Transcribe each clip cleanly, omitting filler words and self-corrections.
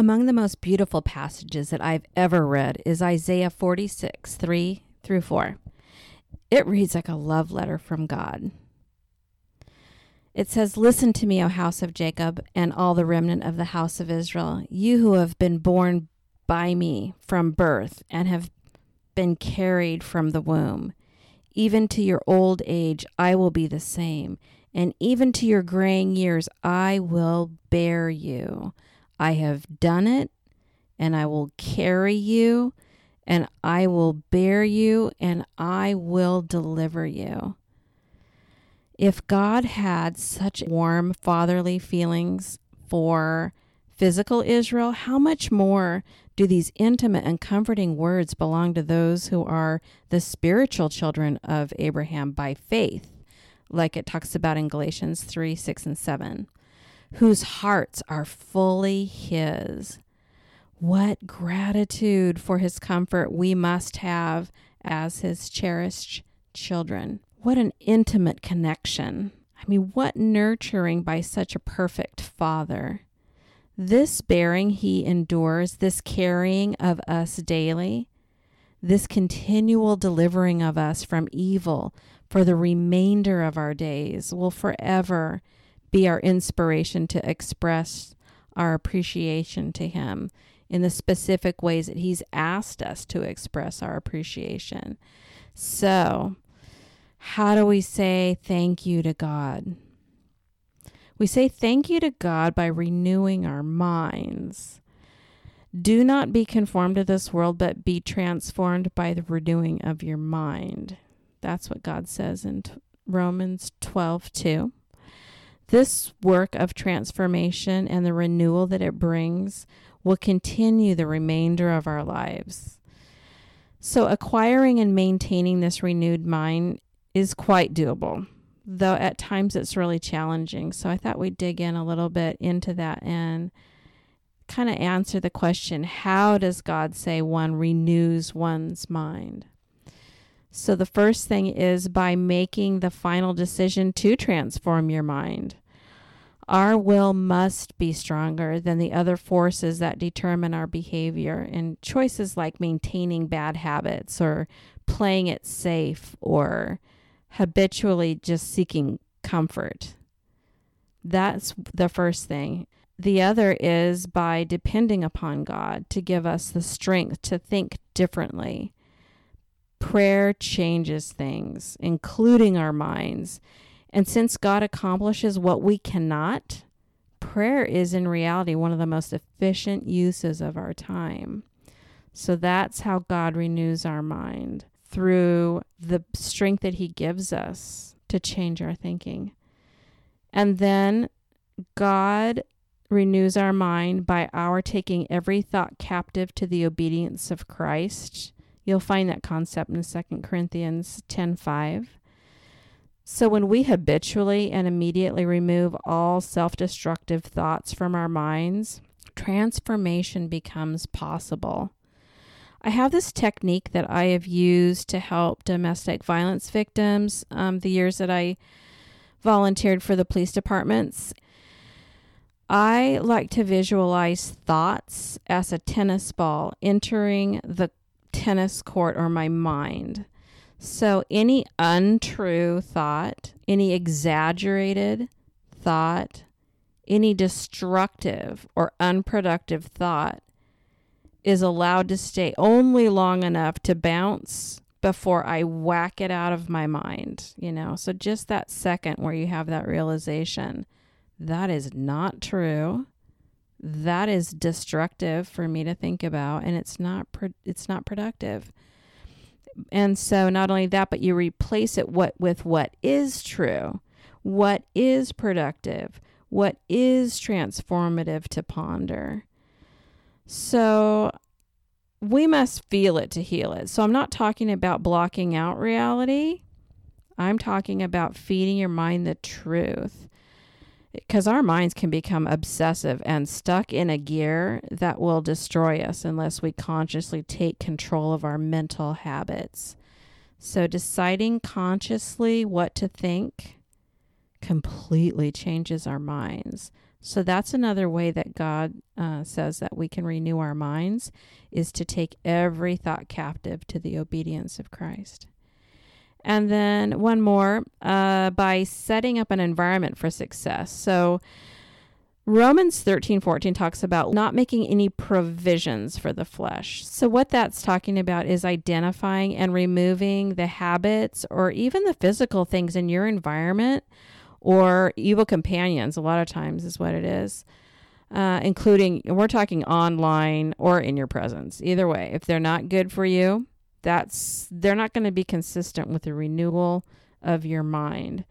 Among the most beautiful passages that I've ever read is Isaiah 46, 3 through 4. It reads like a love letter from God. It says, "Listen to me, O house of Jacob, and all the remnant of the house of Israel, you who have been born by me from birth and have been carried from the womb. Even to your old age, I will be the same, and even to your graying years, I will bear you. I have done it, and I will carry you, and I will bear you, and I will deliver you." If God had such warm fatherly feelings for physical Israel, how much more do these intimate and comforting words belong to those who are the spiritual children of Abraham by faith, like it talks about in Galatians 3, 6, and 7. Whose hearts are fully His. What gratitude for His comfort we must have as His cherished children. What an intimate connection. I mean, what nurturing by such a perfect Father. This bearing He endures, this carrying of us daily, this continual delivering of us from evil for the remainder of our days will forever be our inspiration to express our appreciation to Him in the specific ways that He's asked us to express our appreciation. So, how do we say thank you to God? We say thank you to God by renewing our minds. Do not be conformed to this world, but be transformed by the renewing of your mind. That's what God says in Romans 12:2. This work of transformation and the renewal that it brings will continue the remainder of our lives. So acquiring and maintaining this renewed mind is quite doable, though at times it's really challenging. So I thought we'd dig in a little bit into that and kind of answer the question, how does God say one renews one's mind? So the first thing is by making the final decision to transform your mind. Our will must be stronger than the other forces that determine our behavior, and choices like maintaining bad habits or playing it safe or habitually just seeking comfort. That's the first thing. The other is by depending upon God to give us the strength to think differently. Prayer changes things, including our minds. And since God accomplishes what we cannot, prayer is in reality one of the most efficient uses of our time. So that's how God renews our mind, through the strength that He gives us to change our thinking. And then God renews our mind by our taking every thought captive to the obedience of Christ. You'll find that concept in 2 Corinthians 10:5. So when we habitually and immediately remove all self-destructive thoughts from our minds, transformation becomes possible. I have this technique that I have used to help domestic violence victims the years that I volunteered for the police departments. I like to visualize thoughts as a tennis ball entering the tennis court or my mind. So any untrue thought, any exaggerated thought, any destructive or unproductive thought is allowed to stay only long enough to bounce before I whack it out of my mind, you know. So just that second where you have that realization, that is not true. That is destructive for me to think about, and it's not productive. And so not only that, but you replace it with what is true, what is productive, what is transformative to ponder. So we must feel it to heal it. So I'm not talking about blocking out reality. I'm talking about feeding your mind the truth. Because our minds can become obsessive and stuck in a gear that will destroy us unless we consciously take control of our mental habits. So deciding consciously what to think completely changes our minds. So that's another way that God says that we can renew our minds, is to take every thought captive to the obedience of Christ. And then one more, by setting up an environment for success. So Romans 13:14 talks about not making any provisions for the flesh. So what that's talking about is identifying and removing the habits or even the physical things in your environment, or evil companions, a lot of times is what it is, including, we're talking online or in your presence. Either way, if they're not good for you, they're not going to be consistent with the renewal of your mind.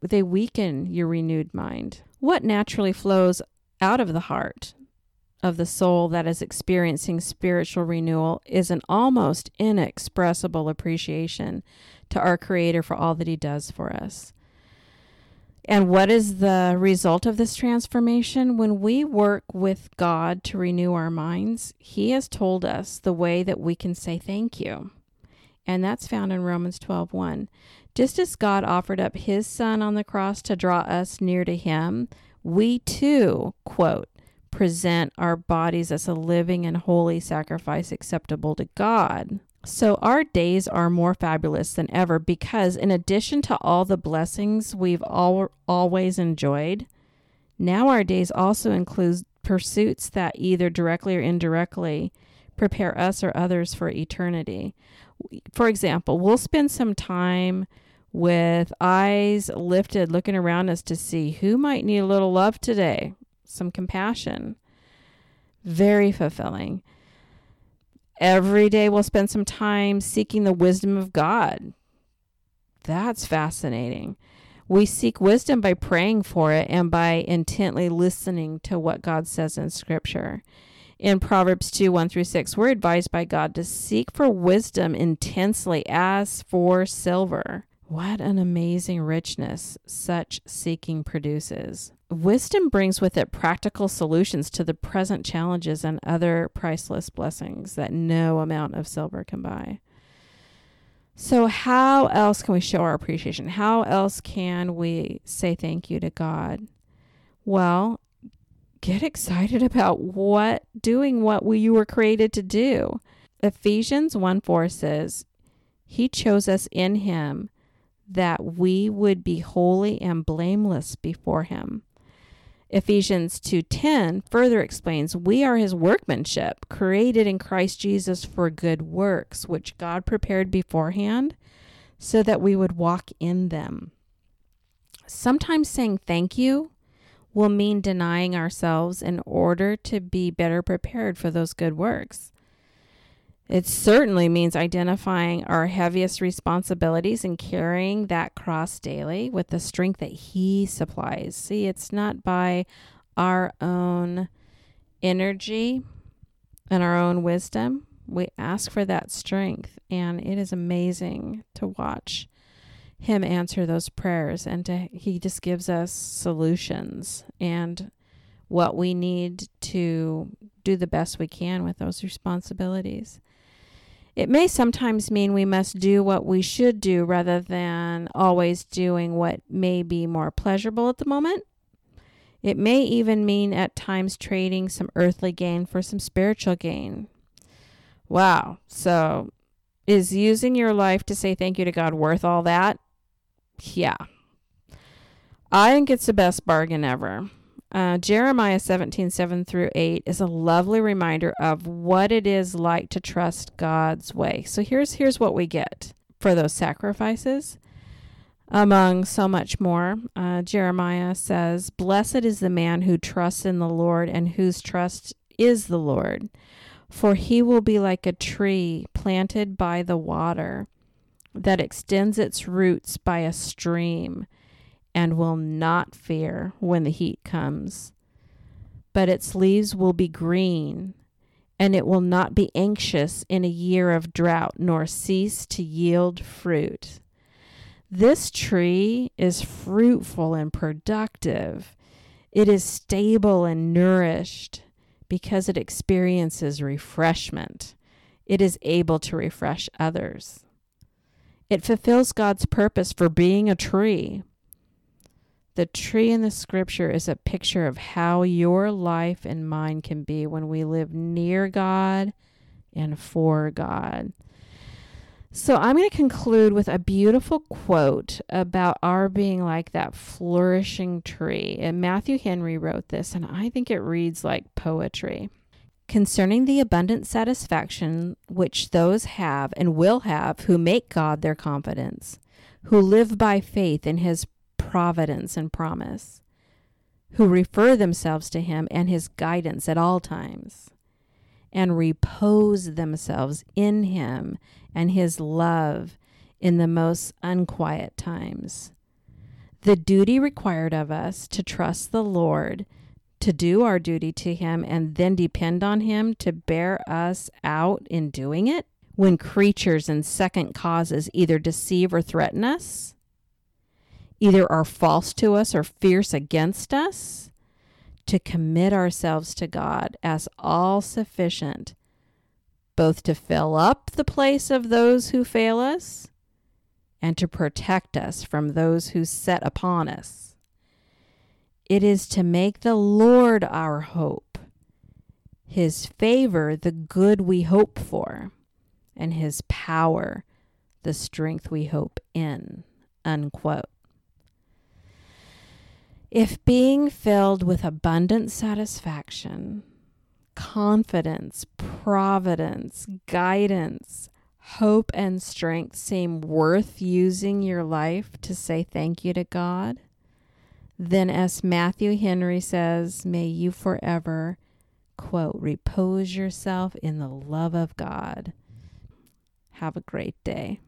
They weaken your renewed mind. What naturally flows out of the heart of the soul that is experiencing spiritual renewal is an almost inexpressible appreciation to our Creator for all that He does for us. And what is the result of this transformation? When we work with God to renew our minds, He has told us the way that we can say thank you. And that's found in Romans 12:1. Just as God offered up His Son on the cross to draw us near to Him, we too, quote, present our bodies as a living and holy sacrifice acceptable to God. So our days are more fabulous than ever because in addition to all the blessings we've always enjoyed, now our days also include pursuits that either directly or indirectly prepare us or others for eternity. For example, we'll spend some time with eyes lifted looking around us to see who might need a little love today, some compassion. Very fulfilling. Every day we'll spend some time seeking the wisdom of God. That's fascinating. We seek wisdom by praying for it and by intently listening to what God says in Scripture. In Proverbs 2:1-6, we're advised by God to seek for wisdom intensely as for silver. What an amazing richness such seeking produces. Wisdom brings with it practical solutions to the present challenges and other priceless blessings that no amount of silver can buy. So how else can we show our appreciation? How else can we say thank you to God? Well, get excited about doing what you were created to do. Ephesians 1:4 says, He chose us in Him that we would be holy and blameless before Him. Ephesians 2:10 further explains, we are His workmanship, created in Christ Jesus for good works, which God prepared beforehand so that we would walk in them. Sometimes saying thank you will mean denying ourselves in order to be better prepared for those good works. It certainly means identifying our heaviest responsibilities and carrying that cross daily with the strength that He supplies. See, it's not by our own energy and our own wisdom. We ask for that strength, and it is amazing to watch Him answer those prayers, and He just gives us solutions and what we need to do the best we can with those responsibilities. It may sometimes mean we must do what we should do rather than always doing what may be more pleasurable at the moment. It may even mean at times trading some earthly gain for some spiritual gain. Wow. So is using your life to say thank you to God worth all that? Yeah. I think it's the best bargain ever. Jeremiah 17:7-8 is a lovely reminder of what it is like to trust God's way. So here's what we get for those sacrifices, among so much more. Jeremiah says, "Blessed is the man who trusts in the Lord and whose trust is the Lord, for he will be like a tree planted by the water that extends its roots by a stream, and will not fear when the heat comes. But its leaves will be green, and it will not be anxious in a year of drought, nor cease to yield fruit." This tree is fruitful and productive. It is stable and nourished because it experiences refreshment. It is able to refresh others. It fulfills God's purpose for being a tree. The tree in the scripture is a picture of how your life and mine can be when we live near God and for God. So I'm going to conclude with a beautiful quote about our being like that flourishing tree. And Matthew Henry wrote this, and I think it reads like poetry. Concerning the abundant satisfaction which those have and will have who make God their confidence, who live by faith in his providence and promise, who refer themselves to him and his guidance at all times, and repose themselves in him and his love in the most unquiet times. The duty required of us to trust the Lord, to do our duty to him, and then depend on him to bear us out in doing it when creatures and second causes either deceive or threaten us, either are false to us or fierce against us, to commit ourselves to God as all sufficient, both to fill up the place of those who fail us and to protect us from those who set upon us. It is to make the Lord our hope, his favor the good we hope for, and his power the strength we hope in." Unquote. If being filled with abundant satisfaction, confidence, providence, guidance, hope, and strength seem worth using your life to say thank you to God, then as Matthew Henry says, may you forever, quote, repose yourself in the love of God. Have a great day.